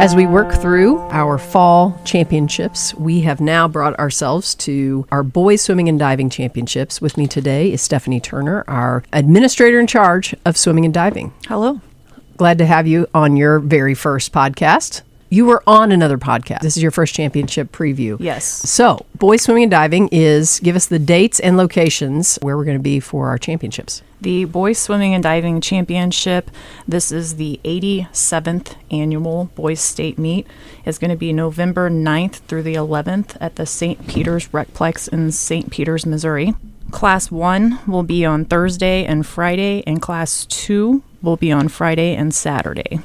As we work through our fall championships, we have now brought ourselves to our boys swimming and diving championships. With me today is Stephanie Turner, our administrator in charge of swimming and diving. Hello. Glad to have you on your very first podcast. You were on another podcast. This is your first championship preview. Yes. So, boys swimming and diving is, give us the dates and locations where we're going to be for our championships. The Boys Swimming and Diving Championship, this is the 87th annual Boys State Meet. It's going to be November 9th through the 11th at the St. Peter's RecPlex in St. Peter's, Missouri. Class 1 will be on Thursday and Friday, and Class 2 will be on Friday and Saturday.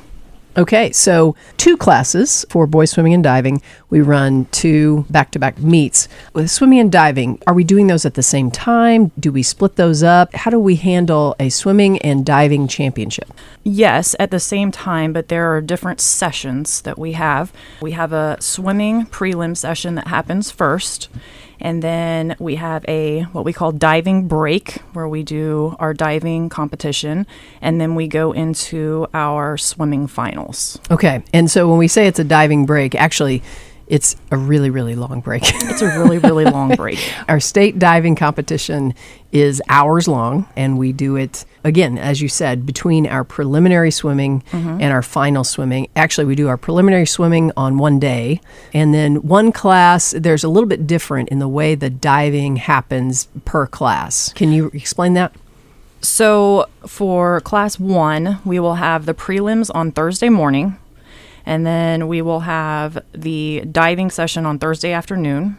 Okay, so two classes for boys swimming and diving. We run two back-to-back meets. With swimming and diving, are we doing those at the same time? Do we split those up? How do we handle a swimming and diving championship? Yes, at the same time, but there are different sessions that we have. We have a swimming prelim session that happens first, and then we have a what we call diving break, where we do our diving competition, and then we go into our swimming finals. Okay, and so when we say it's a diving break, actually it's a really, really long break. It's a really, really long break. Our state diving competition is hours long, and we do it, again, as you said, between our preliminary swimming and our final swimming. Actually, we do our preliminary swimming on one day, and then one class, there's a little bit different in the way the diving happens per class. Can you explain that? So for class one, we will have the prelims on Thursday morning. And then we will have the diving session on Thursday afternoon.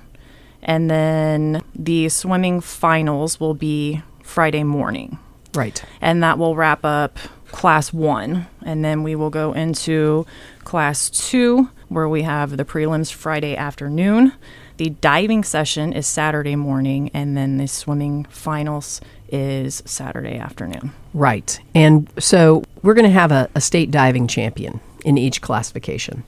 And then the swimming finals will be Friday morning. Right. And that will wrap up class one. And then we will go into class two, where we have the prelims Friday afternoon. The diving session is Saturday morning. And then the swimming finals is Saturday afternoon. Right. And so we're going to have a state diving champion in each classification.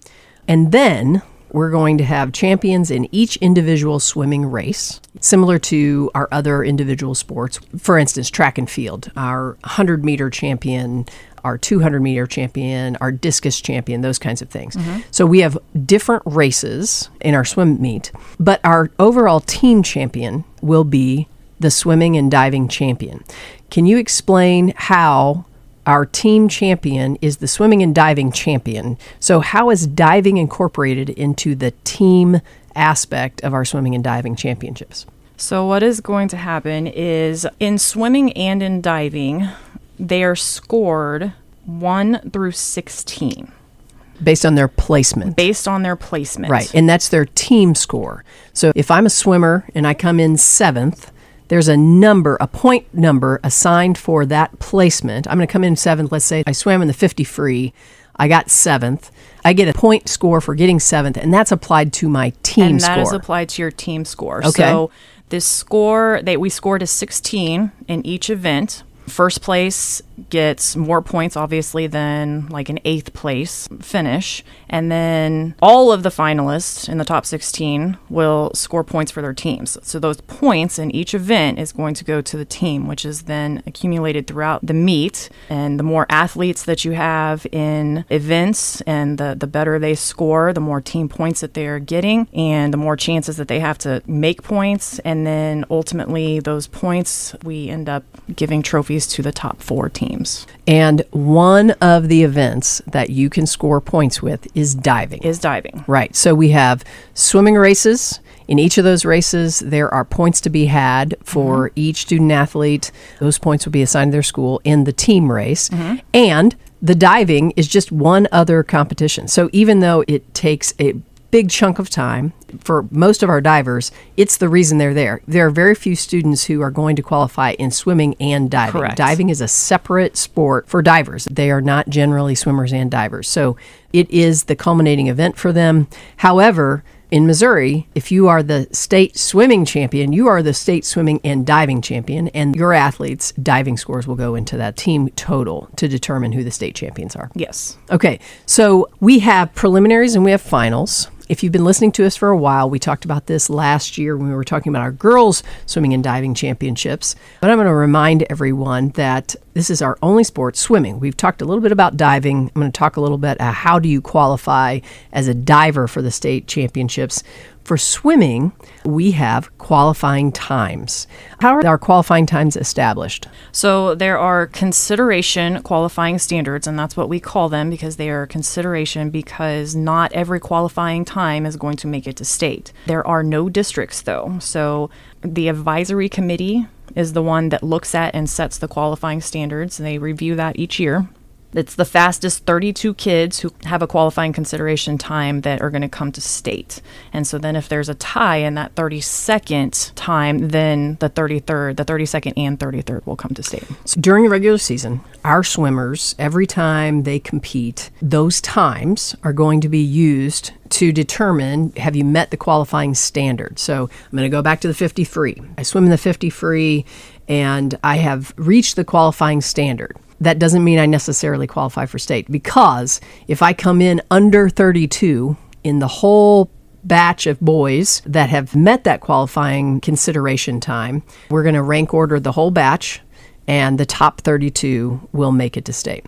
And then we're going to have champions in each individual swimming race, similar to our other individual sports. For instance, track and field, our 100-meter champion, our 200-meter champion, our discus champion, those kinds of things. So we have different races in our swim meet, but our overall team champion will be the swimming and diving champion. Can you explain how our team champion is the swimming and diving champion? So how is diving incorporated into the team aspect of our swimming and diving championships? So what is going to happen is, in swimming and in diving, they are scored 1 through 16. Based on their placement. Based on their placement. Right, and that's their team score. So if I'm a swimmer and I come in 7th, there's a number, a point number assigned for that placement. I'm going to come in 7th. Let's say I swam in the 50 free. I got 7th. I get a point score for getting 7th, and that's applied to my team score. And that is applied to your team score. Okay. So this score, we scored a 16 in each event. First place gets more points, obviously, than like an 8th place finish. And then all of the finalists in the top 16 will score points for their teams. So those points in each event is going to go to the team, which is then accumulated throughout the meet. And the more athletes that you have in events, and the better they score, the more team points that they're getting, and the more chances that they have to make points. And then ultimately those points, we end up giving trophies to the top 4 teams. And one of the events that you can score points with is diving. Right. So we have swimming races. In each of those races, there are points to be had for each student athlete. Those points will be assigned to their school in the team race. And the diving is just one other competition. So even though it takes a big chunk of time for most of our divers, it's the reason they're there. There are very few students who are going to qualify in swimming and diving. Correct. Diving is a separate sport for divers. They are not generally swimmers and divers. So it is the culminating event for them. However, in Missouri, if you are the state swimming champion, you are the state swimming and diving champion, and your athletes' diving scores will go into that team total to determine who the state champions are. Yes. Okay, so we have preliminaries and we have finals. If you've been listening to us for a while, we talked about this last year when we were talking about our girls' swimming and diving championships. But I'm going to remind everyone that this is our only sport, swimming. We've talked a little bit about diving. I'm going to talk a little bit about how do you qualify as a diver for the state championships. For swimming, we have qualifying times. How are our qualifying times established? So there are consideration qualifying standards, and that's what we call them because they are consideration because not every qualifying time is going to make it to state. There are no districts, though. So the advisory committee is the one that looks at and sets the qualifying standards, and they review that each year. It's the fastest 32 kids who have a qualifying consideration time that are going to come to state. And so then if there's a tie in that 32nd time, then the 32nd and 33rd will come to state. So during the regular season, our swimmers, every time they compete, those times are going to be used to determine, have you met the qualifying standard? So I'm going to go back to the 50 free. I swim in the 50 free and I have reached the qualifying standard. That doesn't mean I necessarily qualify for state, because if I come in under 32 in the whole batch of boys that have met that qualifying consideration time, we're going to rank order the whole batch, and the top 32 will make it to state.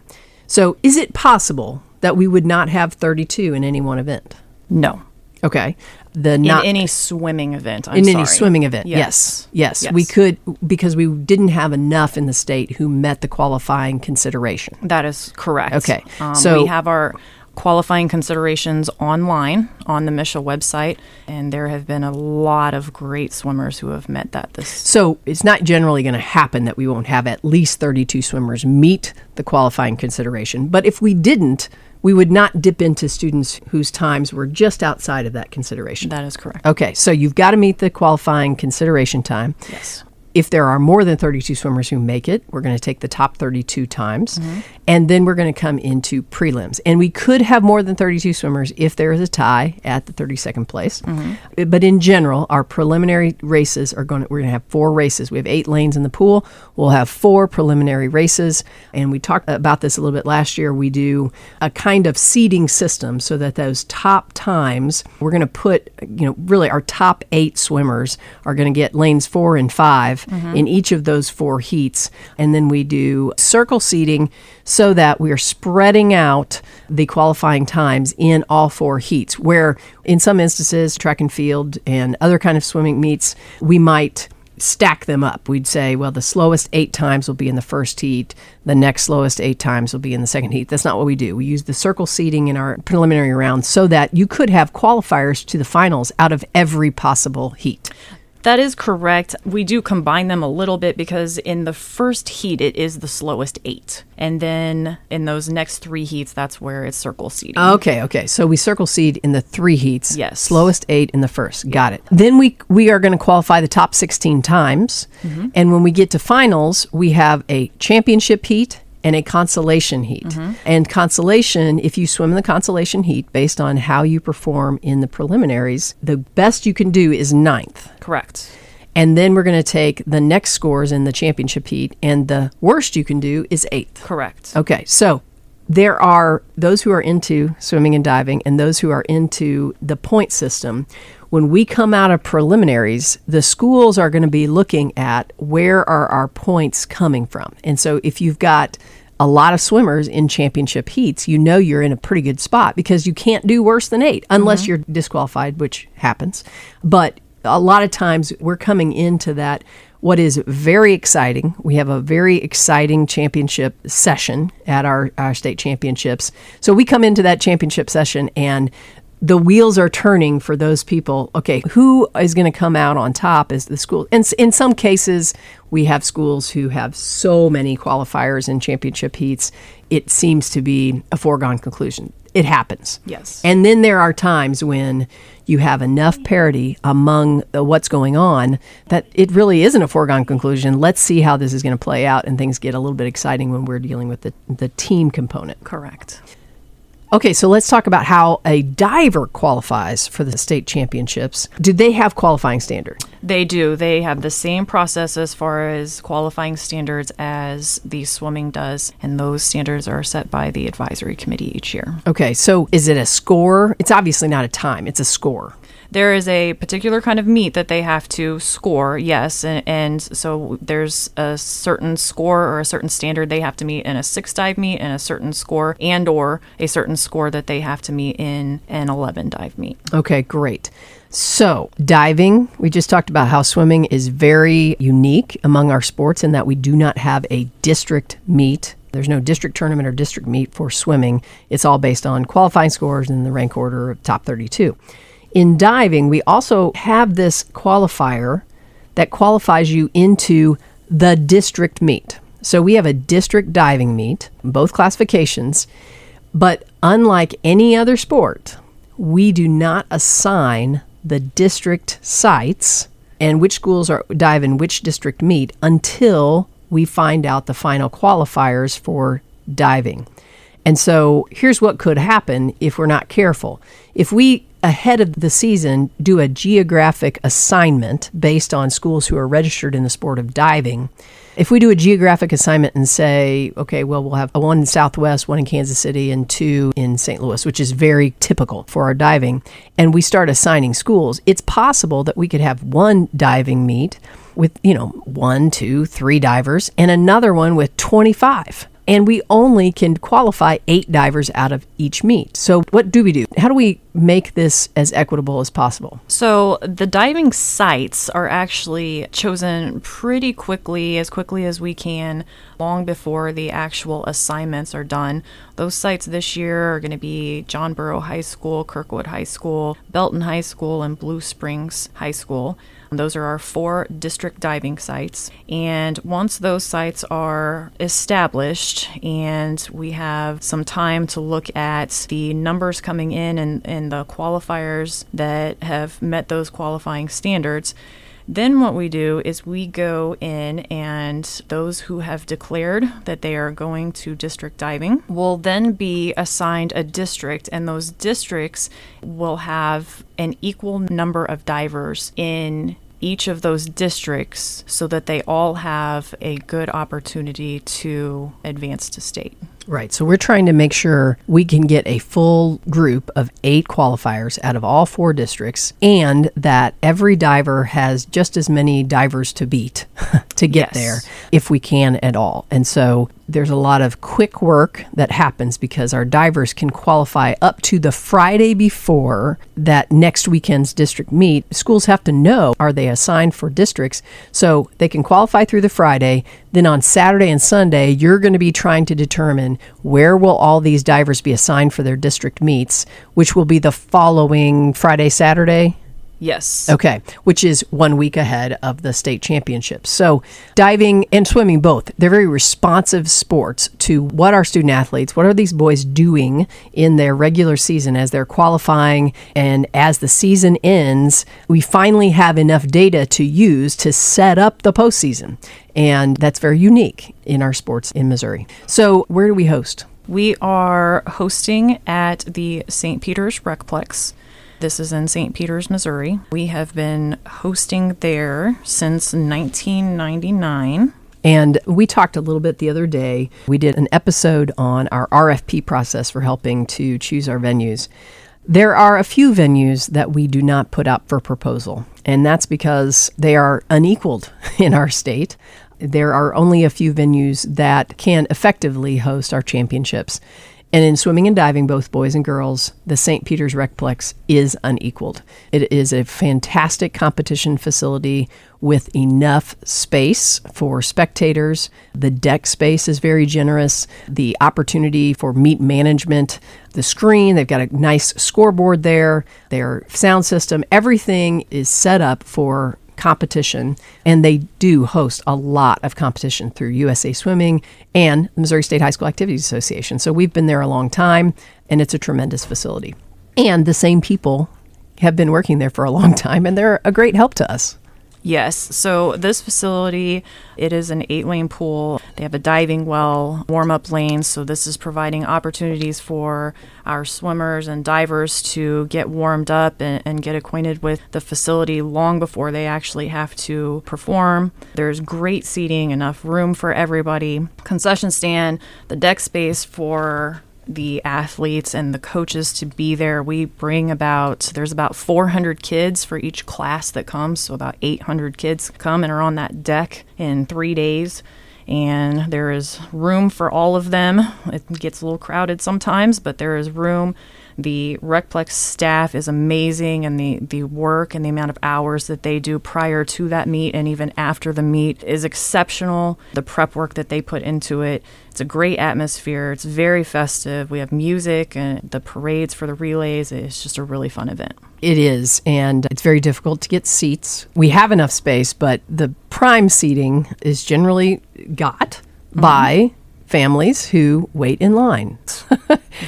So is it possible that we would not have 32 in any one event? No. Okay. In any swimming event, any swimming event, yes. We could, because we didn't have enough in the state who met the qualifying consideration. That is correct. Okay. So we have our qualifying considerations online on the MSHA website, and there have been a lot of great swimmers who have met that. So it's not generally going to happen that we won't have at least 32 swimmers meet the qualifying consideration, but if we didn't, we would not dip into students whose times were just outside of that consideration. That is correct. Okay, so you've got to meet the qualifying consideration time. Yes. If there are more than 32 swimmers who make it, we're going to take the top 32 times, and then we're going to come into prelims. And we could have more than 32 swimmers if there is a tie at the 32nd place. But in general, our preliminary races we're going to have four races. We have 8 lanes in the pool. We'll have 4 preliminary races. And we talked about this a little bit last year. We do a kind of seeding system so that those top times, we're going to put, really our top 8 swimmers are going to get lanes 4 and 5. In each of those 4 heats. And then we do circle seeding so that we are spreading out the qualifying times in all 4 heats, where in some instances, track and field and other kind of swimming meets, we might stack them up. We'd say, well, the slowest 8 times will be in the first heat. The next slowest 8 times will be in the second heat. That's not what we do. We use the circle seeding in our preliminary round so that you could have qualifiers to the finals out of every possible heat. That is correct. We do combine them a little bit because in the first heat, it is the slowest 8. And then in those next 3 heats, that's where it's circle seeding. Okay. So we circle seed in the 3 heats. Yes. Slowest 8 in the first. Got it. Then we are going to qualify the top 16 times. And when we get to finals, we have a championship heat and a consolation heat. And consolation, if you swim in the consolation heat, based on how you perform in the preliminaries, the best you can do is 9th. Correct. And then we're going to take the next scores in the championship heat, and the worst you can do is 8th. Correct. Okay, so there are those who are into swimming and diving and those who are into the point system. When we come out of preliminaries, the schools are going to be looking at where are our points coming from. And so if you've got a lot of swimmers in championship heats, you're in a pretty good spot because you can't do worse than 8 unless you're disqualified, which happens. But a lot of times we're coming into that. What is very exciting, we have a very exciting championship session at our state championships. So we come into that championship session and the wheels are turning for those people. Okay, who is going to come out on top is the school. And in some cases, we have schools who have so many qualifiers in championship heats, it seems to be a foregone conclusion. It happens. Yes. And then there are times when you have enough parity among what's going on that it really isn't a foregone conclusion. Let's see how this is going to play out, and things get a little bit exciting when we're dealing with the team component. Correct. Okay, so let's talk about how a diver qualifies for the state championships. Do they have qualifying standards? They do. They have the same process as far as qualifying standards as the swimming does, and those standards are set by the advisory committee each year. Okay, so is it a score? It's obviously not a time. It's a score. There is a particular kind of meet that they have to score, yes, and so there's a certain score or a certain standard they have to meet in a six dive meet, and a certain score and or a certain score that they have to meet in an 11 dive meet. Okay, great. So diving, we just talked about how swimming is very unique among our sports in that we do not have a district meet. There's no district tournament or district meet for swimming. It's all based on qualifying scores and the rank order of top 32. In diving, we also have this qualifier that qualifies you into the district meet. So we have a district diving meet, both classifications, but unlike any other sport, we do not assign the district sites and which schools are dive in which district meet until we find out the final qualifiers for diving. And so here's what could happen if we're not careful. If we ahead of the season do a geographic assignment based on schools who are registered in the sport of diving, if we do a geographic assignment and say, okay, well, we'll have one in Southwest, one in Kansas City, and two in St. Louis, which is very typical for our diving, and we start assigning schools, it's possible that we could have one diving meet with, one, two, three divers, and another one with 25. And we only can qualify 8 divers out of each meet. So what do we do? How do we make this as equitable as possible? So the diving sites are actually chosen pretty quickly as we can, long before the actual assignments are done. Those sites this year are going to be John Burroughs High School, Kirkwood High School, Belton High School, and Blue Springs High School. Those are our 4 district diving sites. And once those sites are established and we have some time to look at the numbers coming in and the qualifiers that have met those qualifying standards, then what we do is we go in, and those who have declared that they are going to district diving will then be assigned a district, and those districts will have an equal number of divers in each of those districts so that they all have a good opportunity to advance to state. Right. So we're trying to make sure we can get a full group of 8 qualifiers out of all 4 districts, and that every diver has just as many divers to beat to get there if we can at all. And so there's a lot of quick work that happens because our divers can qualify up to the Friday before that next weekend's district meet. Schools have to know, are they assigned for districts? So they can qualify through the Friday. Then on Saturday and Sunday, you're going to be trying to determine where will all these divers be assigned for their district meets, which will be the following Friday, Saturday? Yes. Okay, which is 1 week ahead of the state championships. So diving and swimming both, they're very responsive sports to what our student athletes, what are these boys doing in their regular season as they're qualifying, and as the season ends, we finally have enough data to use to set up the postseason. And that's very unique in our sports in Missouri. So where do we host? We are hosting at the St. Peter's RecPlex. This is in St. Peter's, Missouri. We have been hosting there since 1999. And we talked a little bit the other day. We did an episode on our RFP process for helping to choose our venues. There are a few venues that we do not put up for proposal, and that's because they are unequaled in our state. There are only a few venues that can effectively host our championships. And in swimming and diving, both boys and girls, the St. Peter's RecPlex is unequaled. It is a fantastic competition facility with enough space for spectators. The deck space is very generous. The opportunity for meet management, the screen, they've got a nice scoreboard there, their sound system, everything is set up for competition, and they do host a lot of competition through USA Swimming and the Missouri State High School Activities Association. So we've been there a long time, and it's a tremendous facility. And the same people have been working there for a long time, and they're a great help to us. Yes. So this facility, it is an 8-lane pool. They have a diving well, warm-up lanes. So this is providing opportunities for our swimmers and divers to get warmed up and get acquainted with the facility long before they actually have to perform. There's great seating, enough room for everybody. Concession stand, the deck space for the athletes and the coaches to be there. We bring there's about 400 kids for each class that comes, so about 800 kids come and are on that deck in 3 days, and there is room for all of them. It gets a little crowded sometimes, but there is room. The RecPlex staff is amazing, and the work and the amount of hours that they do prior to that meet and even after the meet is exceptional. The prep work that they put into it, it's a great atmosphere. It's very festive. We have music and the parades for the relays. It's just a really fun event. It is, and it's very difficult to get seats. We have enough space, but the prime seating is generally got by families who wait in line.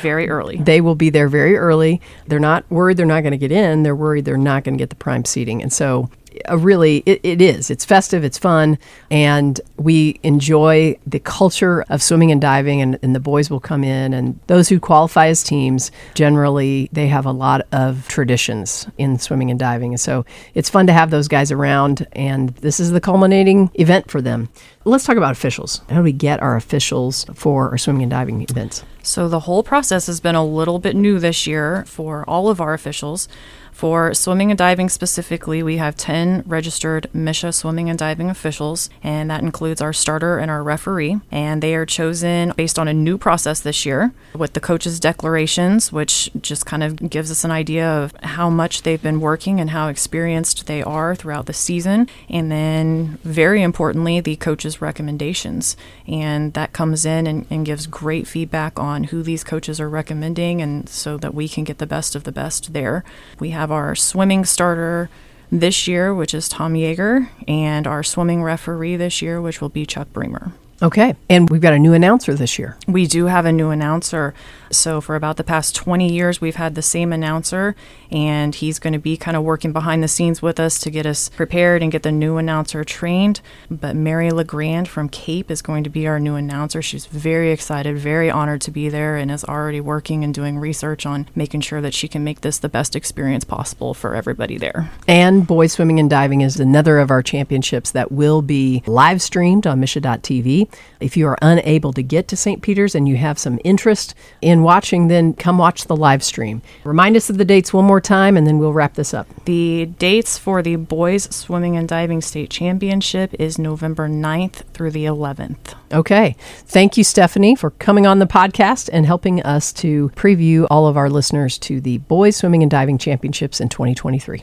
Very early. They will be there very early. They're not worried they're not going to get in. They're worried they're not going to get the prime seating. And so really, it is. It's festive. It's fun. And we enjoy the culture of swimming and diving. And the boys will come in. And those who qualify as teams, generally, they have a lot of traditions in swimming and diving. And so it's fun to have those guys around. And this is the culminating event for them. Let's talk about officials. How do we get our officials for our swimming and diving events? So the whole process has been a little bit new this year for all of our officials. For swimming and diving specifically, we have 10 registered MSHA swimming and diving officials, and that includes our starter and our referee. And they are chosen based on a new process this year with the coaches' declarations, which just kind of gives us an idea of how much they've been working and how experienced they are throughout the season. And then, very importantly, the coaches' recommendations. And that comes in and gives great feedback on who these coaches are recommending, and so that we can get the best of the best there. We have our swimming starter this year, which is Tom Yeager, and our swimming referee this year, which will be Chuck Bremer. Okay. And we've got a new announcer this year. We do have a new announcer. So for about the past 20 years, we've had the same announcer, and he's going to be kind of working behind the scenes with us to get us prepared and get the new announcer trained. But Mary LeGrand from Cape is going to be our new announcer. She's very excited, very honored to be there, and is already working and doing research on making sure that she can make this the best experience possible for everybody there. And Boys Swimming and Diving is another of our championships that will be live streamed on Misha.tv. If you are unable to get to St. Peter's and you have some interest in watching, then come watch the live stream. Remind us of the dates one more time, and then we'll wrap this up. The dates for the Boys Swimming and Diving State Championship is November 9th through the 11th. Okay. Thank you, Stephanie, for coming on the podcast and helping us to preview all of our listeners to the Boys Swimming and Diving Championships in 2023.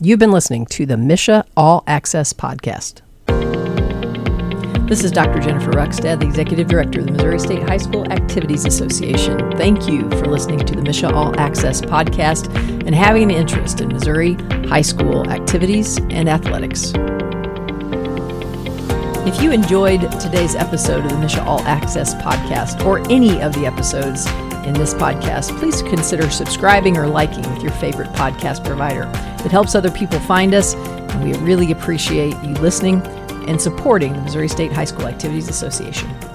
You've been listening to the Misha All Access Podcast. This is Dr. Jennifer Ruckstad, the Executive Director of the Missouri State High School Activities Association. Thank you for listening to the Misha All Access Podcast and having an interest in Missouri high school activities and athletics. If you enjoyed today's episode of the Misha All Access Podcast or any of the episodes in this podcast, please consider subscribing or liking with your favorite podcast provider. It helps other people find us, and we really appreciate you listening and supporting the Missouri State High School Activities Association.